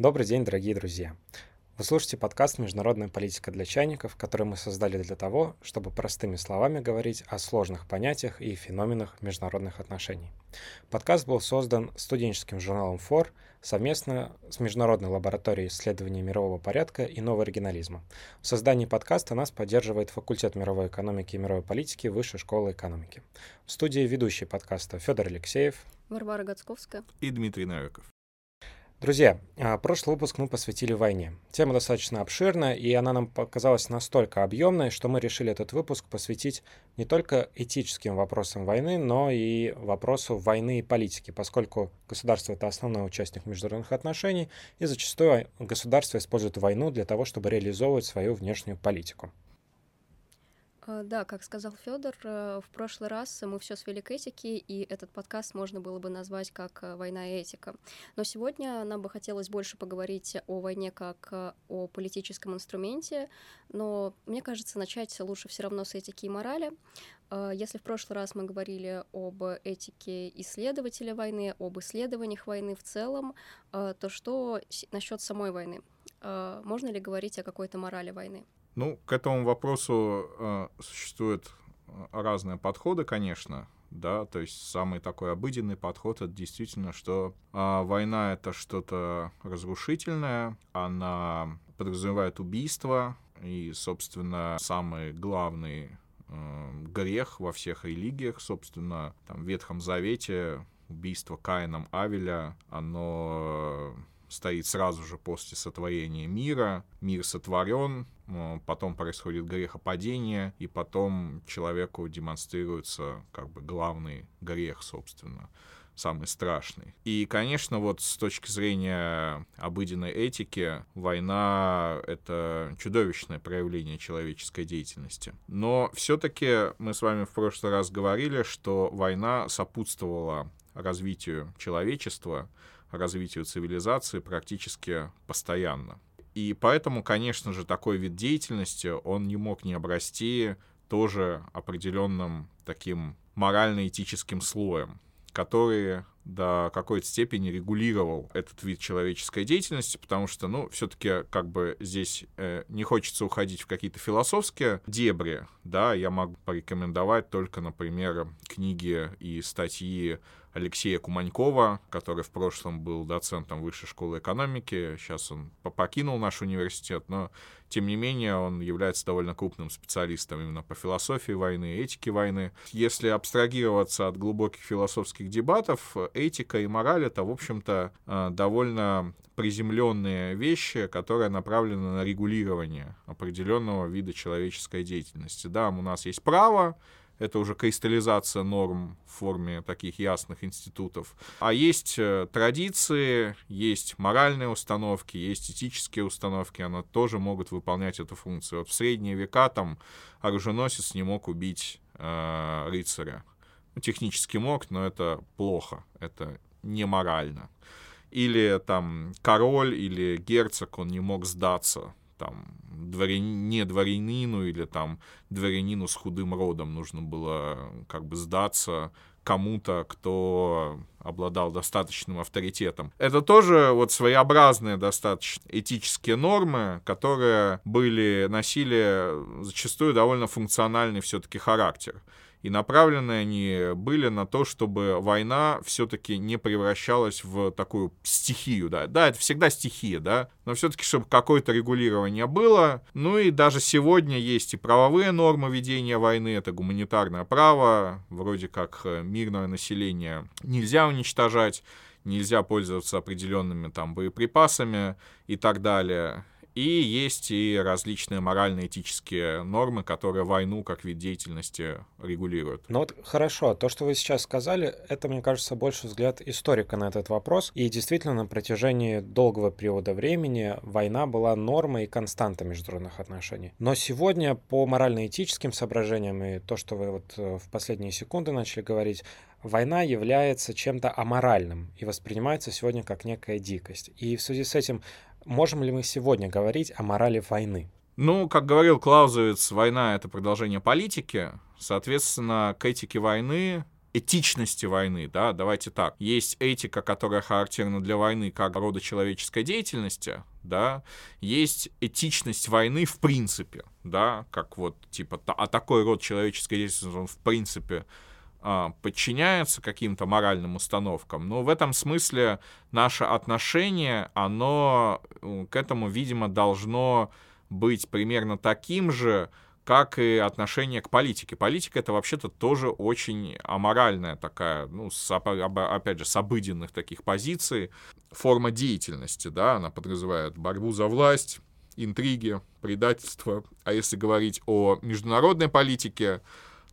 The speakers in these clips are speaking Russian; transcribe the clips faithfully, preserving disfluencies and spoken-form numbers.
Добрый день, дорогие друзья! Вы слушаете подкаст «Международная политика для чайников», который мы создали для того, чтобы простыми словами говорить о сложных понятиях и феноменах международных отношений. Подкаст был создан студенческим журналом «Фор» совместно с Международной лабораторией исследований мирового порядка и нового оригинализма. В создании подкаста нас поддерживает факультет мировой экономики и мировой политики Высшей школы экономики. В студии ведущие подкаста Федор Алексеев, Варвара Гацковская и Дмитрий Нароков. Друзья, прошлый выпуск мы посвятили войне. Тема достаточно обширна, и она нам показалась настолько объемной, что мы решили этот выпуск посвятить не только этическим вопросам войны, но и вопросу войны и политики, поскольку государство — это основной участник международных отношений, и зачастую государство использует войну для того, чтобы реализовывать свою внешнюю политику. Да, как сказал Федор, в прошлый раз мы все свели к этике, и этот подкаст можно было бы назвать как «Война и этика». Но сегодня нам бы хотелось больше поговорить о войне как о политическом инструменте, но, мне кажется, начать лучше все равно с этики и морали. Если в прошлый раз мы говорили об этике исследователя войны, об исследованиях войны в целом, то что насчет самой войны? Можно ли говорить о какой-то морали войны? Ну, к этому вопросу э, существуют разные подходы, конечно, да, то есть самый такой обыденный подход — это действительно, что э, война — это что-то разрушительное, она подразумевает убийство, и, собственно, самый главный э, грех во всех религиях, собственно, там, в Ветхом Завете убийство Каином Авеля, оно... стоит сразу же после сотворения мира. Мир сотворен, потом происходит грехопадение, и потом человеку демонстрируется как бы главный грех, собственно, самый страшный. И, конечно, вот с точки зрения обыденной этики, война — это чудовищное проявление человеческой деятельности. Но все-таки мы с вами в прошлый раз говорили, что война сопутствовала развитию человечества, развитию цивилизации практически постоянно. И поэтому, конечно же, такой вид деятельности, он не мог не обрасти тоже определенным таким морально-этическим слоем, который до какой-то степени регулировал этот вид человеческой деятельности, потому что, ну, все-таки как бы здесь э, не хочется уходить в какие-то философские дебри, да, я могу порекомендовать только, например, книги и статьи Алексея Куманькова, который в прошлом был доцентом Высшей школы экономики, сейчас он покинул наш университет, но, тем не менее, он является довольно крупным специалистом именно по философии войны, этике войны. Если абстрагироваться от глубоких философских дебатов, этика и мораль — это, в общем-то, довольно приземленные вещи, которые направлены на регулирование определенного вида человеческой деятельности. Да, у нас есть право, это уже кристаллизация норм в форме таких ясных институтов. А есть традиции, есть моральные установки, есть этические установки, они тоже могут выполнять эту функцию. Вот в средние века там оруженосец не мог убить э, рыцаря. Технически мог, но это плохо, это неморально. Или там король или герцог, он не мог сдаться там дворянин, не дворянину или там дворянину с худым родом, нужно было как бы сдаться кому-то, кто обладал достаточным авторитетом. Это тоже вот своеобразные достаточно этические нормы, которые были, носили зачастую довольно функциональный все-таки характер. И направлены они были на то, чтобы война все-таки не превращалась в такую стихию. Да, да, это всегда стихия, да, но все-таки, чтобы какое-то регулирование было. Ну и даже сегодня есть и правовые нормы ведения войны, это гуманитарное право, вроде как мирное население нельзя уничтожать, нельзя пользоваться определенными там боеприпасами и так далее. И есть и различные морально-этические нормы, которые войну как вид деятельности регулируют. Ну вот хорошо, то, что вы сейчас сказали, это, мне кажется, больше взгляд историка на этот вопрос. И действительно, на протяжении долгого периода времени война была нормой и константой международных отношений. Но сегодня по морально-этическим соображениям и то, что вы вот в последние секунды начали говорить, война является чем-то аморальным и воспринимается сегодня как некая дикость. И в связи с этим можем ли мы сегодня говорить о морали войны? Ну, как говорил Клаузевиц, война — это продолжение политики. Соответственно, к этике войны, этичности войны, да, давайте так. Есть этика, которая характерна для войны как рода человеческой деятельности, да, есть этичность войны в принципе, да, как вот, типа, а такой род человеческой деятельности, он в принципе подчиняется каким-то моральным установкам, но в этом смысле наше отношение, оно к этому, видимо, должно быть примерно таким же, как и отношение к политике. Политика — это вообще-то тоже очень аморальная такая, ну, с, опять же, с обыденных таких позиций, форма деятельности, да, она подразумевает борьбу за власть, интриги, предательство, а если говорить о международной политике,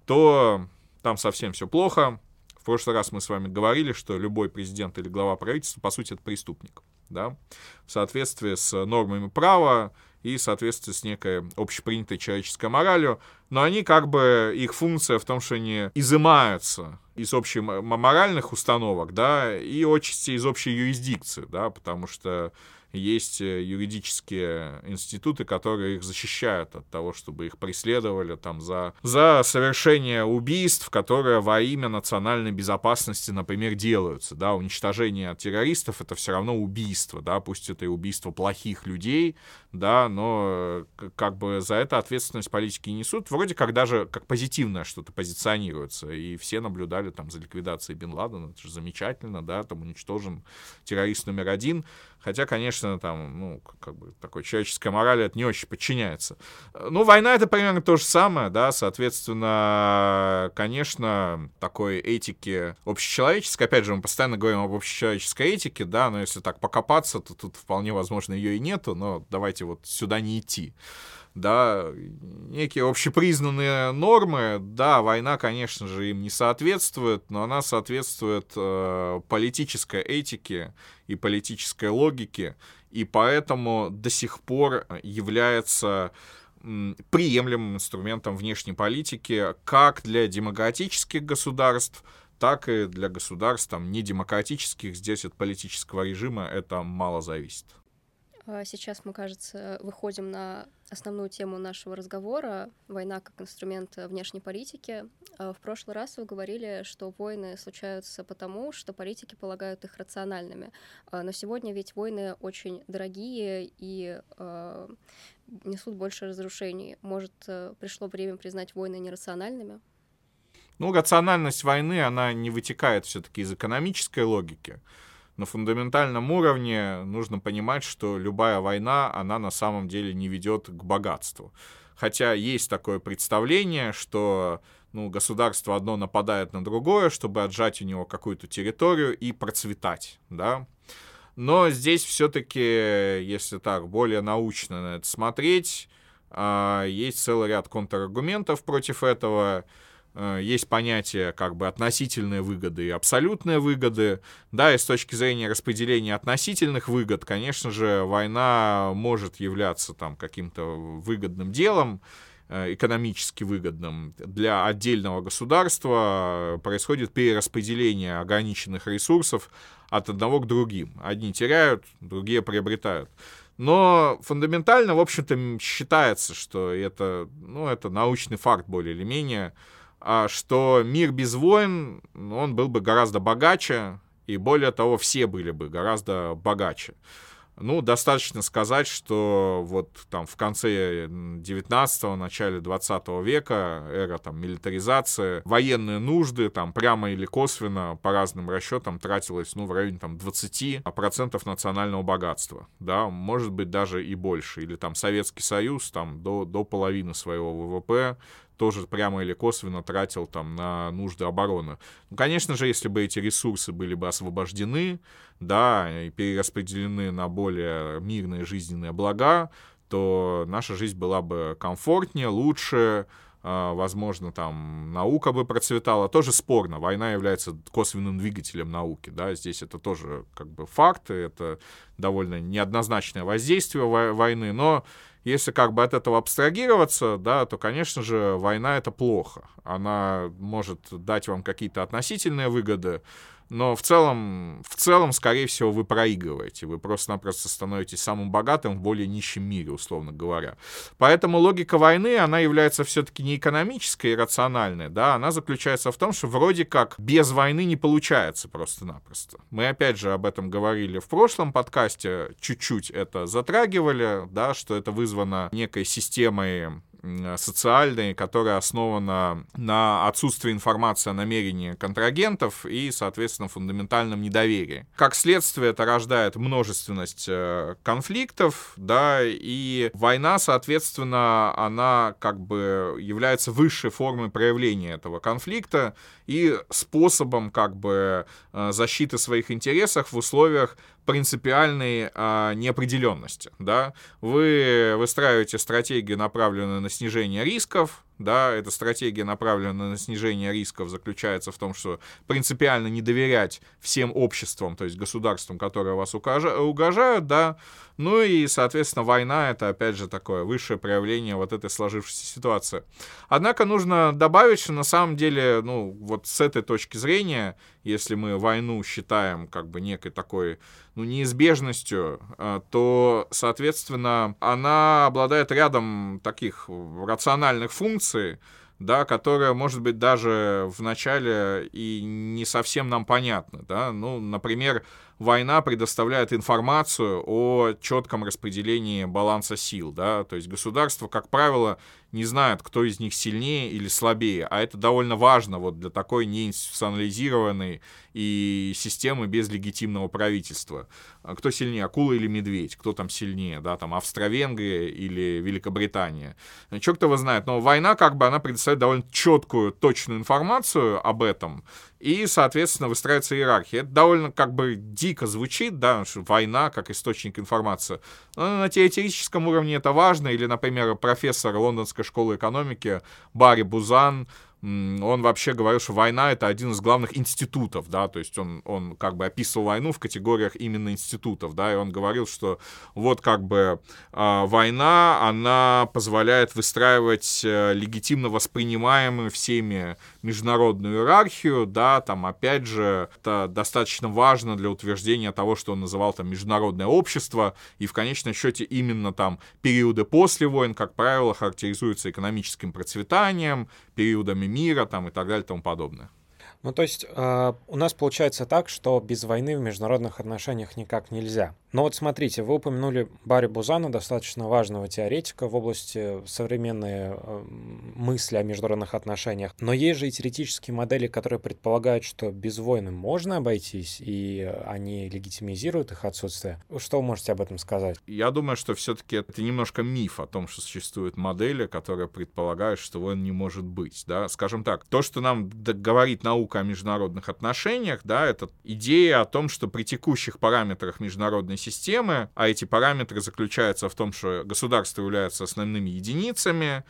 то там совсем все плохо. В прошлый раз мы с вами говорили, что любой президент или глава правительства, по сути, это преступник, да, в соответствии с нормами права и в соответствии с некой общепринятой человеческой моралью, но они как бы, их функция в том, что они изымаются из общеморальных установок, да, и отчасти из общей юрисдикции, да, потому что есть юридические институты, которые их защищают от того, чтобы их преследовали там, за, за совершение убийств, которые во имя национальной безопасности, например, делаются. Да? Уничтожение террористов — это все равно убийство, да? Пусть это и убийство плохих людей, да? Но как бы за это ответственность политики несут. Вроде как даже как позитивное что-то позиционируется. И все наблюдали там, за ликвидацией Бен Ладена. Это же замечательно, да? Там уничтожен террорист номер один. Хотя, конечно, там, ну, как бы такой человеческой морали это не очень подчиняется. Ну, война — это примерно то же самое, да, соответственно, конечно, такой этики общечеловеческой, опять же, мы постоянно говорим об общечеловеческой этике, да, но если так покопаться, то тут вполне возможно ее и нету, но давайте вот сюда не идти. Да, некие общепризнанные нормы, да, война, конечно же, им не соответствует, но она соответствует э, политической этике и политической логике, и поэтому до сих пор является м, приемлемым инструментом внешней политики как для демократических государств, так и для государств там, недемократических. Здесь от политического режима это мало зависит. Сейчас мы, кажется, выходим на основную тему нашего разговора — война как инструмент внешней политики. В прошлый раз вы говорили, что войны случаются потому, что политики полагают их рациональными. Но сегодня ведь войны очень дорогие и несут больше разрушений. Может, пришло время признать войны нерациональными? Ну, рациональность войны, она не вытекает все-таки из экономической логики. На фундаментальном уровне нужно понимать, что любая война, она на самом деле не ведет к богатству. Хотя есть такое представление, что ну, государство одно нападает на другое, чтобы отжать у него какую-то территорию и процветать, да. Но здесь все-таки, если так более научно на это смотреть, есть целый ряд контраргументов против этого. Есть понятие как бы относительные выгоды и абсолютные выгоды. Да, и с точки зрения распределения относительных выгод, конечно же, война может являться там каким-то выгодным делом, экономически выгодным для отдельного государства. Происходит перераспределение ограниченных ресурсов от одного к другим. Одни теряют, другие приобретают. Но фундаментально, в общем-то, считается, что это, ну, это научный факт более или менее, что мир без войн, он был бы гораздо богаче, и более того, все были бы гораздо богаче. Ну, достаточно сказать, что вот там в конце девятнадцатого, начале двадцатого века, эра там милитаризации, военные нужды там прямо или косвенно по разным расчетам тратилось, ну, в районе там двадцати процентов национального богатства, да, может быть, даже и больше. Или там Советский Союз там до, до половины своего ВВП тоже прямо или косвенно тратил там на нужды обороны. Ну, конечно же, если бы эти ресурсы были бы освобождены, да, и перераспределены на более мирные жизненные блага, то наша жизнь была бы комфортнее, лучше, возможно, там наука бы процветала. Тоже спорно, война является косвенным двигателем науки, да, здесь это тоже как бы факт, это довольно неоднозначное воздействие войны, но если как бы от этого абстрагироваться, да, то, конечно же, война — это плохо. Она может дать вам какие-то относительные выгоды, Но в целом, в целом, скорее всего, вы проигрываете. Вы просто-напросто становитесь самым богатым в более нищем мире, условно говоря. Поэтому логика войны, она является все-таки не экономической и рациональной, да, она заключается в том, что вроде как без войны не получается просто-напросто. Мы, опять же, об этом говорили в прошлом подкасте, чуть-чуть это затрагивали, да, что это вызвано некой системой социальной, которая основана на отсутствии информации о намерении контрагентов и, соответственно, фундаментальном недоверии. Как следствие, это рождает множественность конфликтов, да, и война, соответственно, она как бы является высшей формой проявления этого конфликта и способом как бы защиты своих интересов в условиях принципиальной а, неопределенности, да, вы выстраиваете стратегию, направленную на снижение рисков, да, эта стратегия, направленная на снижение рисков, заключается в том, что принципиально не доверять всем обществам, то есть государствам, которые вас угожают, да, ну и, соответственно, война — это, опять же, такое высшее проявление вот этой сложившейся ситуации. Однако нужно добавить, что на самом деле, ну, вот с этой точки зрения, если мы войну считаем как бы некой такой, ну, неизбежностью, то, соответственно, она обладает рядом таких рациональных функций, да, которая, может быть, даже в начале и не совсем нам понятна. Да? Ну, например, война предоставляет информацию о четком распределении баланса сил. Да? То есть государство, как правило, не знает, кто из них сильнее или слабее. А это довольно важно вот для такой неинституционализированной и системы без легитимного правительства. Кто сильнее, акула или медведь? Кто там сильнее? Да? Там Австро-Венгрия или Великобритания? Черт его знает. Но война, как бы, она предоставляет довольно четкую, точную информацию об этом. И, соответственно, выстраивается иерархия. Это довольно как бы дико звучит, да, война как источник информации. Но на теоретическом уровне это важно. Или, например, профессор Лондонской школы экономики Барри Бузан, он вообще говорил, что война — это один из главных институтов, да, то есть он, он как бы описывал войну в категориях именно институтов, да, и он говорил, что вот как бы э, война, она позволяет выстраивать э, легитимно воспринимаемую всеми международную иерархию, да, там, опять же, это достаточно важно для утверждения того, что он называл там международное общество, и в конечном счете именно там периоды после войн, как правило, характеризуются экономическим процветанием, периодами мира там, и так далее и тому подобное. Ну, то есть э, у нас получается так, что без войны в международных отношениях никак нельзя. Но вот смотрите, вы упомянули Барри Бузана, достаточно важного теоретика в области современной э, мысли о международных отношениях. Но есть же и теоретические модели, которые предполагают, что без войны можно обойтись, и они легитимизируют их отсутствие. Что вы можете об этом сказать? Я думаю, что все-таки это немножко миф о том, что существуют модели, которые предполагают, что войн не может быть. Да? Скажем так, то, что нам говорит наука о международных отношениях, да, это идея о том, что при текущих параметрах международной системы, а эти параметры заключаются в том, что государства являются основными единицами,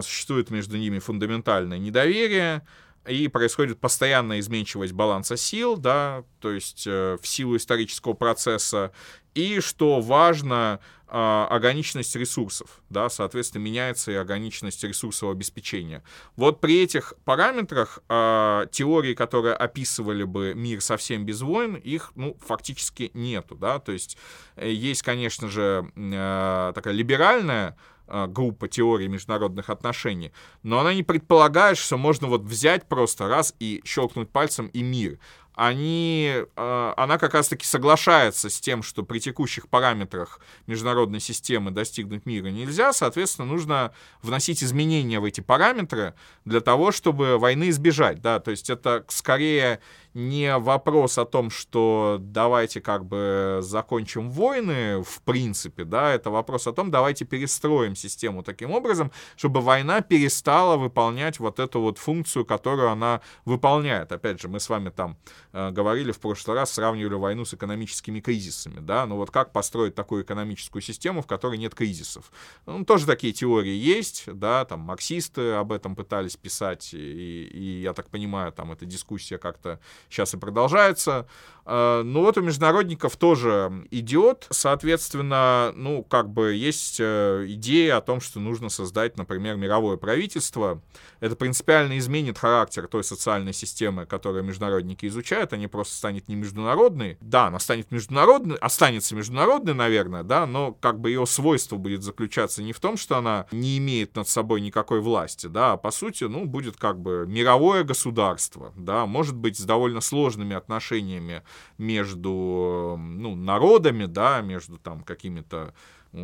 существует между ними фундаментальное недоверие, и происходит постоянная изменчивость баланса сил, да, то есть в силу исторического процесса, и, что важно, органичность ресурсов, да, соответственно, меняется и органичность ресурсового обеспечения. Вот при этих параметрах э, теории, которые описывали бы мир совсем без войн, их, ну, фактически нету, да, то есть есть, конечно же, э, такая либеральная группа теорий международных отношений, но она не предполагает, что можно вот взять просто раз и щелкнуть пальцем и мир. Они, она как раз-таки соглашается с тем, что при текущих параметрах международной системы достигнуть мира нельзя, соответственно, нужно вносить изменения в эти параметры для того, чтобы войны избежать, да, то есть это скорее не вопрос о том, что давайте как бы закончим войны, в принципе, да, это вопрос о том, давайте перестроим систему таким образом, чтобы война перестала выполнять вот эту вот функцию, которую она выполняет. Опять же, мы с вами там говорили в прошлый раз, сравнивали войну с экономическими кризисами, да, ну вот как построить такую экономическую систему, в которой нет кризисов. Ну, тоже такие теории есть, да, там марксисты об этом пытались писать, и, и я так понимаю, там эта дискуссия как-то сейчас и продолжается. Ну вот у международников тоже идет, соответственно, ну как бы есть идея о том, что нужно создать, например, мировое правительство. Это принципиально изменит характер той социальной системы, которую международники изучают, составят, они просто станет не международной. Да, она станет международной, останется международной, наверное, да, но как бы ее свойство будет заключаться не в том, что она не имеет над собой никакой власти, да, а по сути, ну, будет как бы мировое государство, да, может быть, с довольно сложными отношениями между, ну, народами, да, между там какими-то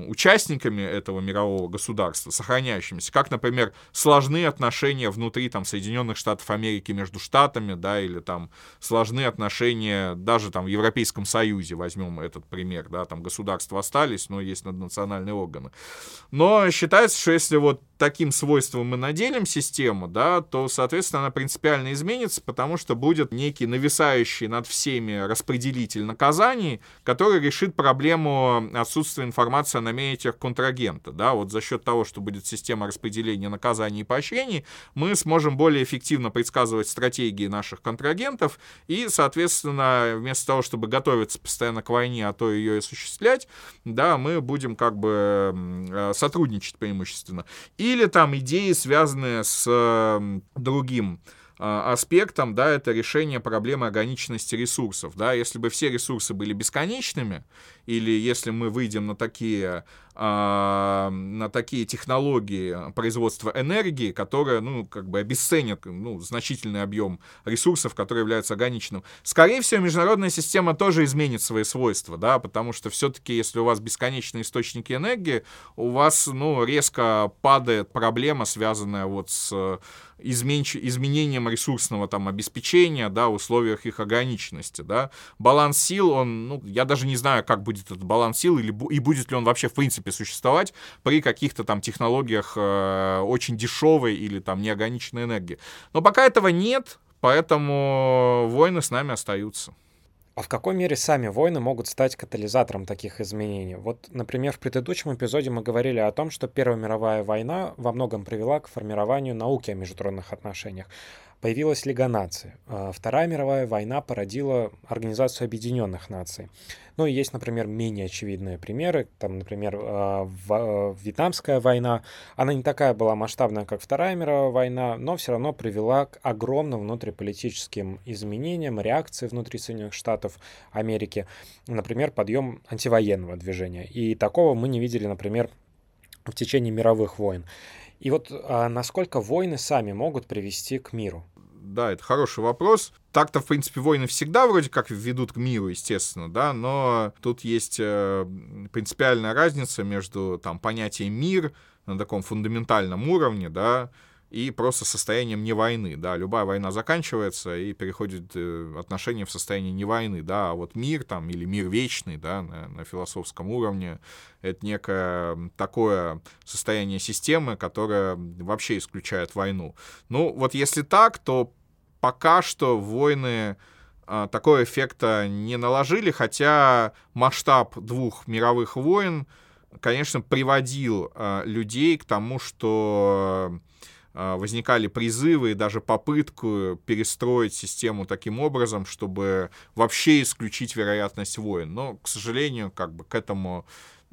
участниками этого мирового государства, сохраняющимися, как, например, сложные отношения внутри там Соединенных Штатов Америки между штатами, да, или там сложные отношения даже там в Европейском Союзе, возьмем этот пример, да, там государства остались, но есть наднациональные органы. Но считается, что если вот таким свойством мы наделим систему, да, то, соответственно, она принципиально изменится, потому что будет некий нависающий над всеми распределитель наказаний, который решит проблему отсутствия информации о намерениях контрагента, да, вот за счет того, что будет система распределения наказаний и поощрений, мы сможем более эффективно предсказывать стратегии наших контрагентов и, соответственно, вместо того, чтобы готовиться постоянно к войне, а то ее и осуществлять, да, мы будем как бы сотрудничать преимущественно. И Или там идеи, связанные с другим аспектом, да, это решение проблемы ограниченности ресурсов, да, если бы все ресурсы были бесконечными, или если мы выйдем на такие, э, на такие технологии производства энергии, которые, ну, как бы обесценят, ну, значительный объем ресурсов, который является ограниченным, скорее всего, международная система тоже изменит свои свойства, да, потому что все-таки, если у вас бесконечные источники энергии, у вас, ну, резко падает проблема, связанная вот с изменч... изменением ресурсного там обеспечения, да, в условиях их ограниченности, да, баланс сил, он, ну, я даже не знаю, как будет этот баланс сил, или, и будет ли он вообще в принципе существовать при каких-то там технологиях э, очень дешевой или там неограниченной энергии, но пока этого нет, поэтому войны с нами остаются. А в какой мере сами войны могут стать катализатором таких изменений? Вот, например, в предыдущем эпизоде мы говорили о том, что Первая мировая война во многом привела к формированию науки о международных отношениях. Появилась Лига наций. Вторая мировая война породила Организацию Объединенных Наций. Ну и есть, например, менее очевидные примеры. Там, например, Вьетнамская война. Она не такая была масштабная, как Вторая мировая война, но все равно привела к огромным внутриполитическим изменениям, реакции внутри Соединенных Штатов Америки. Например, подъем антивоенного движения. И такого мы не видели, например, в течение мировых войн. И вот а насколько войны сами могут привести к миру? Да, это хороший вопрос. Так-то, в принципе, войны всегда вроде как ведут к миру, естественно, да, но тут есть принципиальная разница между там понятием «мир» на таком фундаментальном уровне, да, и просто состоянием не войны, да, любая война заканчивается и переходит отношения в состояние не войны, да, а вот мир там или мир вечный, да, на, на философском уровне, это некое такое состояние системы, которое вообще исключает войну. Ну, вот если так, то пока что войны такого эффекта не наложили, хотя масштаб двух мировых войн, конечно, приводил людей к тому, что возникали призывы и даже попытку перестроить систему таким образом, чтобы вообще исключить вероятность войн. Но, к сожалению, как бы к этому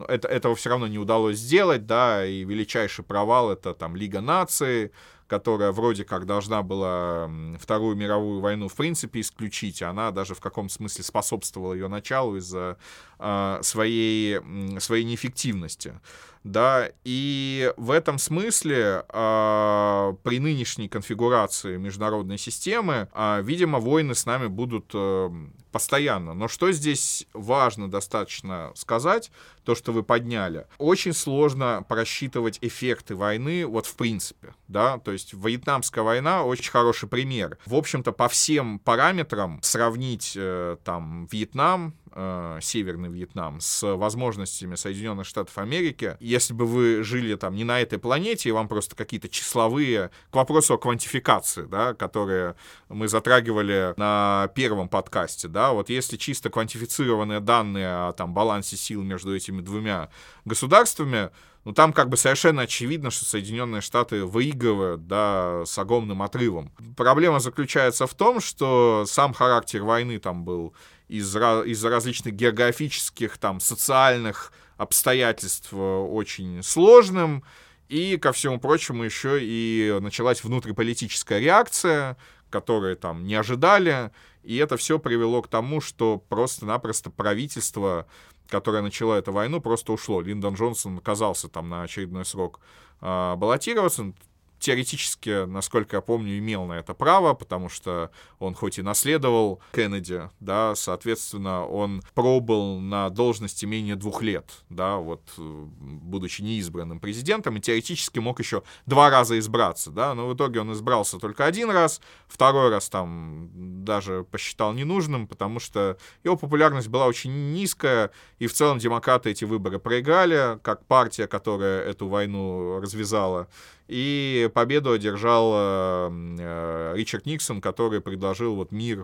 это, этого все равно не удалось сделать, да, и величайший провал — это там Лига наций, которая вроде как должна была Вторую мировую войну в принципе исключить, она даже в каком-то смысле способствовала ее началу из-за э, своей, своей неэффективности. Да? И в этом смысле э, при нынешней конфигурации международной системы, э, видимо, войны с нами будут э, постоянно. Но что здесь важно достаточно сказать, то, что вы подняли, очень сложно просчитывать эффекты войны вот в принципе, да, то есть Вьетнамская война — очень хороший пример. В общем-то, по всем параметрам сравнить там Вьетнам, э, Северный Вьетнам, с возможностями Соединенных Штатов Америки, если бы вы жили там не на этой планете, и вам просто какие-то числовые... К вопросу о квантификации, да, которые мы затрагивали на первом подкасте, да, вот если чисто квантифицированные данные о там балансе сил между этими двумя государствами, ну, там как бы совершенно очевидно, что Соединенные Штаты выигрывают, да, с огромным отрывом. Проблема заключается в том, что сам характер войны там был из-за из различных географических, там, социальных обстоятельств очень сложным, и, ко всему прочему, еще и началась внутриполитическая реакция, которые там не ожидали, и это все привело к тому, что просто-напросто правительство, которое начало эту войну, просто ушло. Линдон Джонсон оказался там на очередной срок э, баллотироваться. Теоретически, насколько я помню, имел на это право, потому что он хоть и наследовал Кеннеди, да, соответственно, он пробыл на должности менее двух лет, да, вот, будучи неизбранным президентом, и теоретически мог еще два раза избраться, да, но в итоге он избрался только один раз, второй раз там даже посчитал ненужным, потому что его популярность была очень низкая, и в целом демократы эти выборы проиграли, как партия, которая эту войну развязала, и победу одержал э, Ричард Никсон, который предложил вот мир,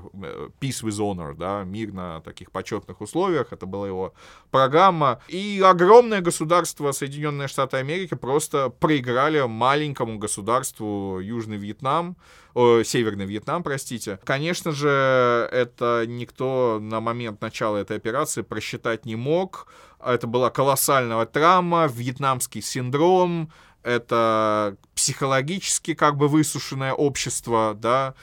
peace with honor, да, мир на таких почетных условиях, это была его программа. И огромное государство Соединенные Штаты Америки просто проиграли маленькому государству Южный Вьетнам, э, Северный Вьетнам, простите. Конечно же, это никто на момент начала этой операции просчитать не мог. Это была колоссальная травма, вьетнамский синдром, это психологически как бы высушенное общество, да,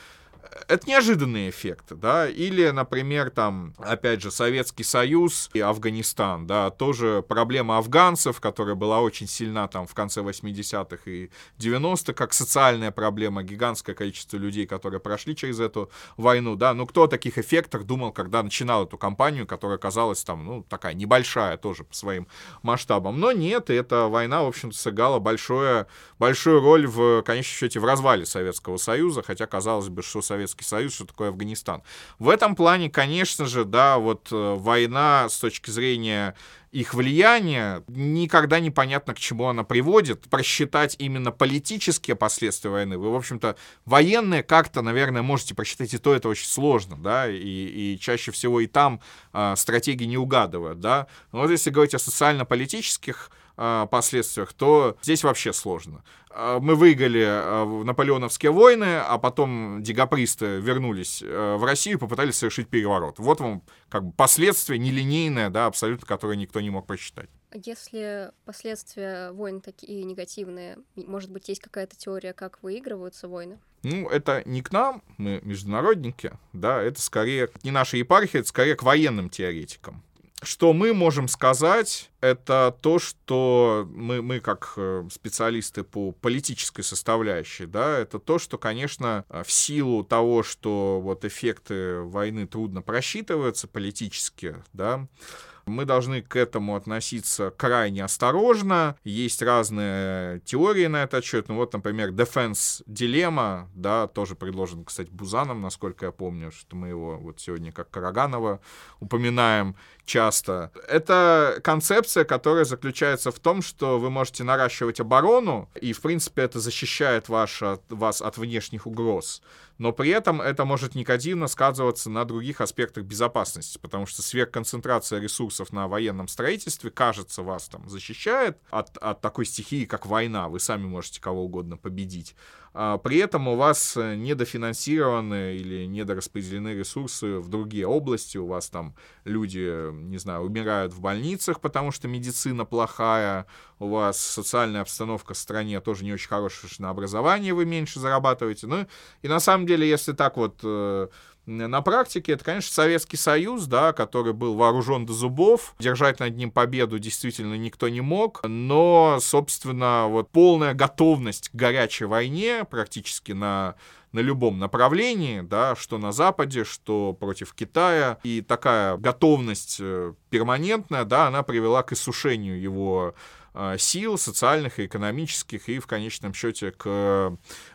это неожиданные эффекты, да, или, например, там, опять же, Советский Союз и Афганистан, да, тоже проблема афганцев, которая была очень сильна там в конце восьмидесятых и девяностых, как социальная проблема, гигантское количество людей, которые прошли через эту войну, да, ну, кто о таких эффектах думал, когда начинал эту кампанию, которая оказалась там, ну, такая небольшая тоже по своим масштабам, но нет, и эта война, в общем-то, сыграла большое, большую роль в, конечно, счете, в развале Советского Союза, хотя, казалось бы, что Советский Советский Союз, что такое Афганистан. В этом плане, конечно же, да, вот война с точки зрения их влияния, никогда непонятно, к чему она приводит. Просчитать именно политические последствия войны вы, в общем-то, военные как-то, наверное, можете просчитать, и то это очень сложно, да, и, и чаще всего и там э, стратегии не угадывают, да. Но вот если говорить о социально-политических э, последствиях, то здесь вообще сложно. Мы выиграли наполеоновские войны, а потом декабристы вернулись в Россию и попытались совершить переворот. Вот вам как бы последствия нелинейное, да, абсолютно, которое никто не мог просчитать. Если последствия войн такие негативные, может быть, есть какая-то теория, как выигрываются войны? Ну, это не к нам, мы международники, да, это скорее не наша епархия, это скорее к военным теоретикам. Что мы можем сказать, это то, что мы, мы как специалисты по политической составляющей, да, это то, что, конечно, в силу того, что вот эффекты войны трудно просчитываются политически, да, мы должны к этому относиться крайне осторожно. Есть разные теории на этот счет. Ну вот, например, Defense Dilemma, да, тоже предложен, кстати, Бузаном, насколько я помню, что мы его вот сегодня как Караганова упоминаем часто. Это концепция, которая заключается в том, что вы можете наращивать оборону, и, в принципе, это защищает ваш, вас от внешних угроз. Но при этом это может негативно сказываться на других аспектах безопасности, потому что сверхконцентрация ресурсов на военном строительстве, кажется, вас там защищает от, от такой стихии, как война. Вы сами можете кого угодно победить. А при этом у вас недофинансированы или недораспределены ресурсы в другие области. У вас там люди, не знаю, умирают в больницах, потому что медицина плохая. У вас социальная обстановка в стране тоже не очень хорошая, на образование вы меньше зарабатываете. Ну, и на самом деле, если так вот... На практике это, конечно, Советский Союз, да, который был вооружен до зубов, держать над ним победу действительно никто не мог, но, собственно, вот полная готовность к горячей войне практически на... на любом направлении, да, что на Западе, что против Китая. И такая готовность перманентная, да, она привела к иссушению его э, сил социальных и экономических и, в конечном счете, к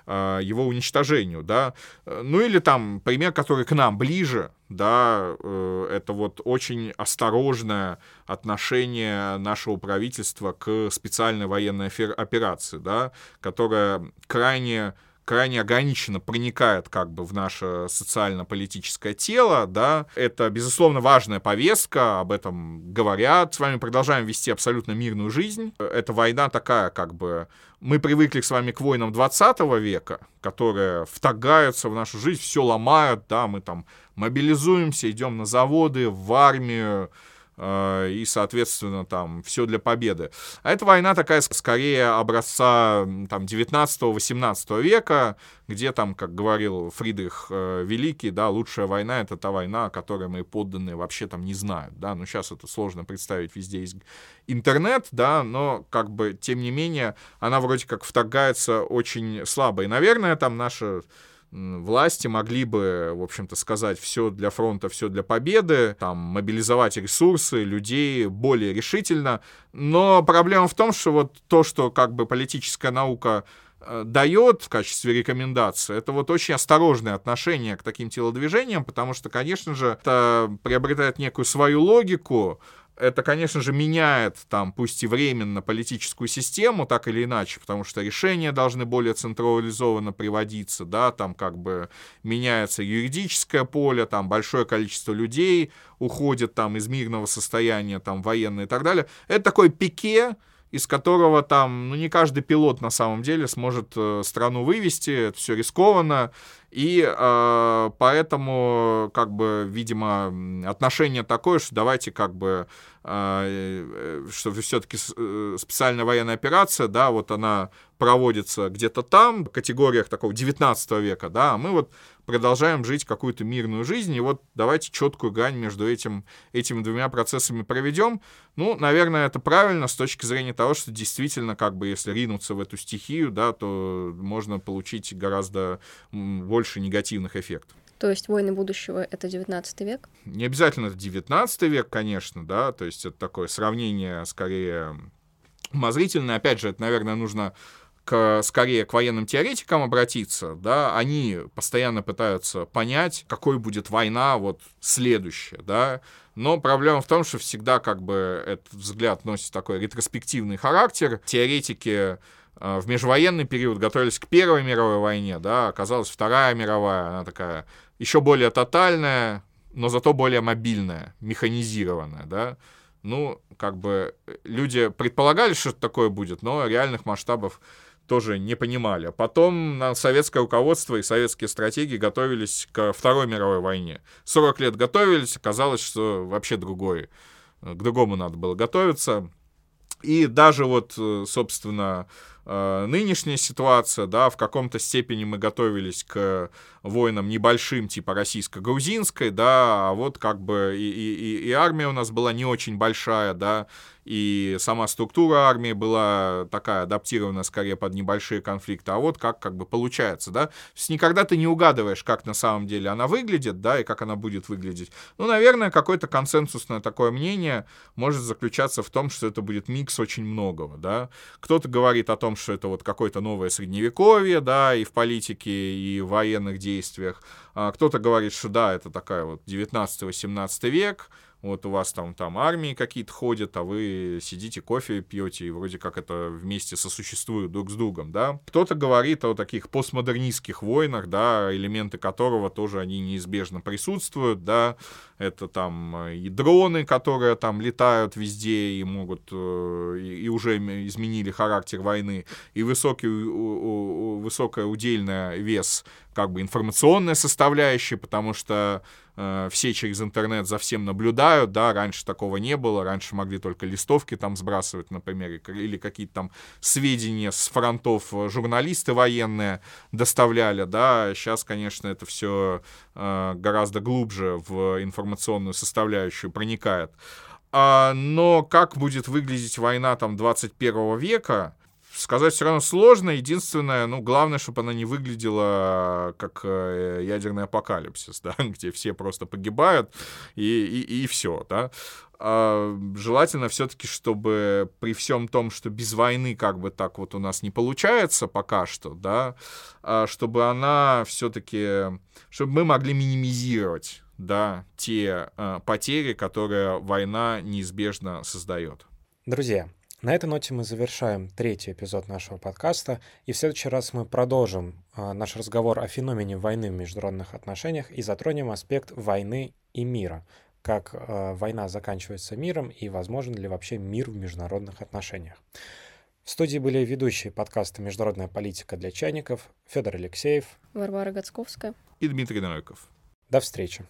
э, его уничтожению, да. Ну или там пример, который к нам ближе, да, э, это вот очень осторожное отношение нашего правительства к специальной военной операции, да, которая крайне... крайне ограниченно проникает как бы в наше социально-политическое тело, да, это, безусловно, важная повестка, об этом говорят, с вами продолжаем вести абсолютно мирную жизнь, эта война такая как бы, мы привыкли с вами к войнам двадцатого века, которые вторгаются в нашу жизнь, все ломают, да, мы там мобилизуемся, идем на заводы, в армию, и, соответственно, там все для победы. А эта война такая, скорее, образца там девятнадцатого-восемнадцатого века, где там, как говорил Фридрих Великий, да, лучшая война — это та война, о которой мои подданные вообще там не знают, да, но сейчас это сложно представить, везде есть интернет, да, но, как бы, тем не менее, она вроде как вторгается очень слабо, и, наверное, там наша... власти могли бы, в общем-то, сказать все для фронта, все для победы, там, мобилизовать ресурсы, людей более решительно. Но проблема в том, что вот то, что как бы политическая наука дает в качестве рекомендации, это вот очень осторожное отношение к таким телодвижениям, потому что, конечно же, это приобретает некую свою логику. Это, конечно же, меняет, там, пусть и временно, политическую систему, так или иначе, потому что решения должны более централизованно приводиться, да, там как бы меняется юридическое поле, там большое количество людей уходит там из мирного состояния, там, военное и так далее. Это такое пике, из которого там, ну, не каждый пилот на самом деле сможет страну вывести, это все рискованно, и э, поэтому, как бы, видимо, отношение такое, что давайте, как бы, э, что все-таки специальная военная операция, да, вот она проводится где-то там, в категориях такого девятнадцатого века, да, а мы вот продолжаем жить какую-то мирную жизнь, и вот давайте четкую грань между этим, этими двумя процессами проведем. Ну, наверное, это правильно с точки зрения того, что действительно, как бы, если ринуться в эту стихию, да, то можно получить гораздо больше негативных эффектов. То есть войны будущего — это девятнадцатый век? Не обязательно это девятнадцатый век, конечно, да, то есть это такое сравнение, скорее, умозрительное. Опять же, это, наверное, нужно... К, скорее к военным теоретикам обратиться, да, они постоянно пытаются понять, какой будет война вот следующая, да, но проблема в том, что всегда как бы этот взгляд носит такой ретроспективный характер, теоретики в межвоенный период готовились к Первой мировой войне, да, оказалась Вторая мировая, она такая еще более тотальная, но зато более мобильная, механизированная, да. Ну, как бы люди предполагали, что такое будет, но реальных масштабов тоже не понимали. Потом советское руководство и советские стратеги готовились ко Второй мировой войне. сорок лет готовились, оказалось, что вообще другой, к другому надо было готовиться. И даже вот, собственно, нынешняя ситуация, да, в каком-то степени мы готовились к войнам небольшим, типа российско-грузинской, да, а вот как бы и, и, и армия у нас была не очень большая, да, и сама структура армии была такая адаптирована скорее под небольшие конфликты, а вот как, как бы получается, да, то есть никогда ты не угадываешь, как на самом деле она выглядит, да, и как она будет выглядеть. Ну, наверное, какое-то консенсусное такое мнение может заключаться в том, что это будет микс очень многого, да, кто-то говорит о том, что это вот какое-то новое средневековье, да, и в политике, и в военных действиях. А кто-то говорит, что да, это такая вот девятнадцатый-восемнадцатый век, вот у вас там, там армии какие-то ходят, а вы сидите, кофе пьете, и вроде как это вместе сосуществует друг с другом, да. Кто-то говорит о таких постмодернистских войнах, да, элементы которого тоже они неизбежно присутствуют, да. Это там и дроны, которые там летают везде и могут, и уже изменили характер войны, и высокий, высокая удельная вес, как бы информационная составляющая, потому что э, все через интернет за всем наблюдают, да, раньше такого не было, раньше могли только листовки там сбрасывать, например, или какие-то там сведения с фронтов журналисты военные доставляли, да, сейчас, конечно, это все э, гораздо глубже в информационную составляющую проникает. А, но как будет выглядеть война там двадцать первого века, сказать все равно сложно. Единственное, ну, главное, чтобы она не выглядела как ядерный апокалипсис, да, где все просто погибают, и, и, и все, да. А желательно все-таки, чтобы при всем том, что без войны как бы так вот у нас не получается пока что, да, чтобы она все-таки, чтобы мы могли минимизировать, да, те потери, которые война неизбежно создает. Друзья, на этой ноте мы завершаем третий эпизод нашего подкаста, и в следующий раз мы продолжим а, наш разговор о феномене войны в международных отношениях и затронем аспект войны и мира, как а, война заканчивается миром и возможен ли вообще мир в международных отношениях. В студии были ведущие подкаста «Международная политика для чайников» Федор Алексеев, Варвара Гацковская и Дмитрий Новиков. До встречи!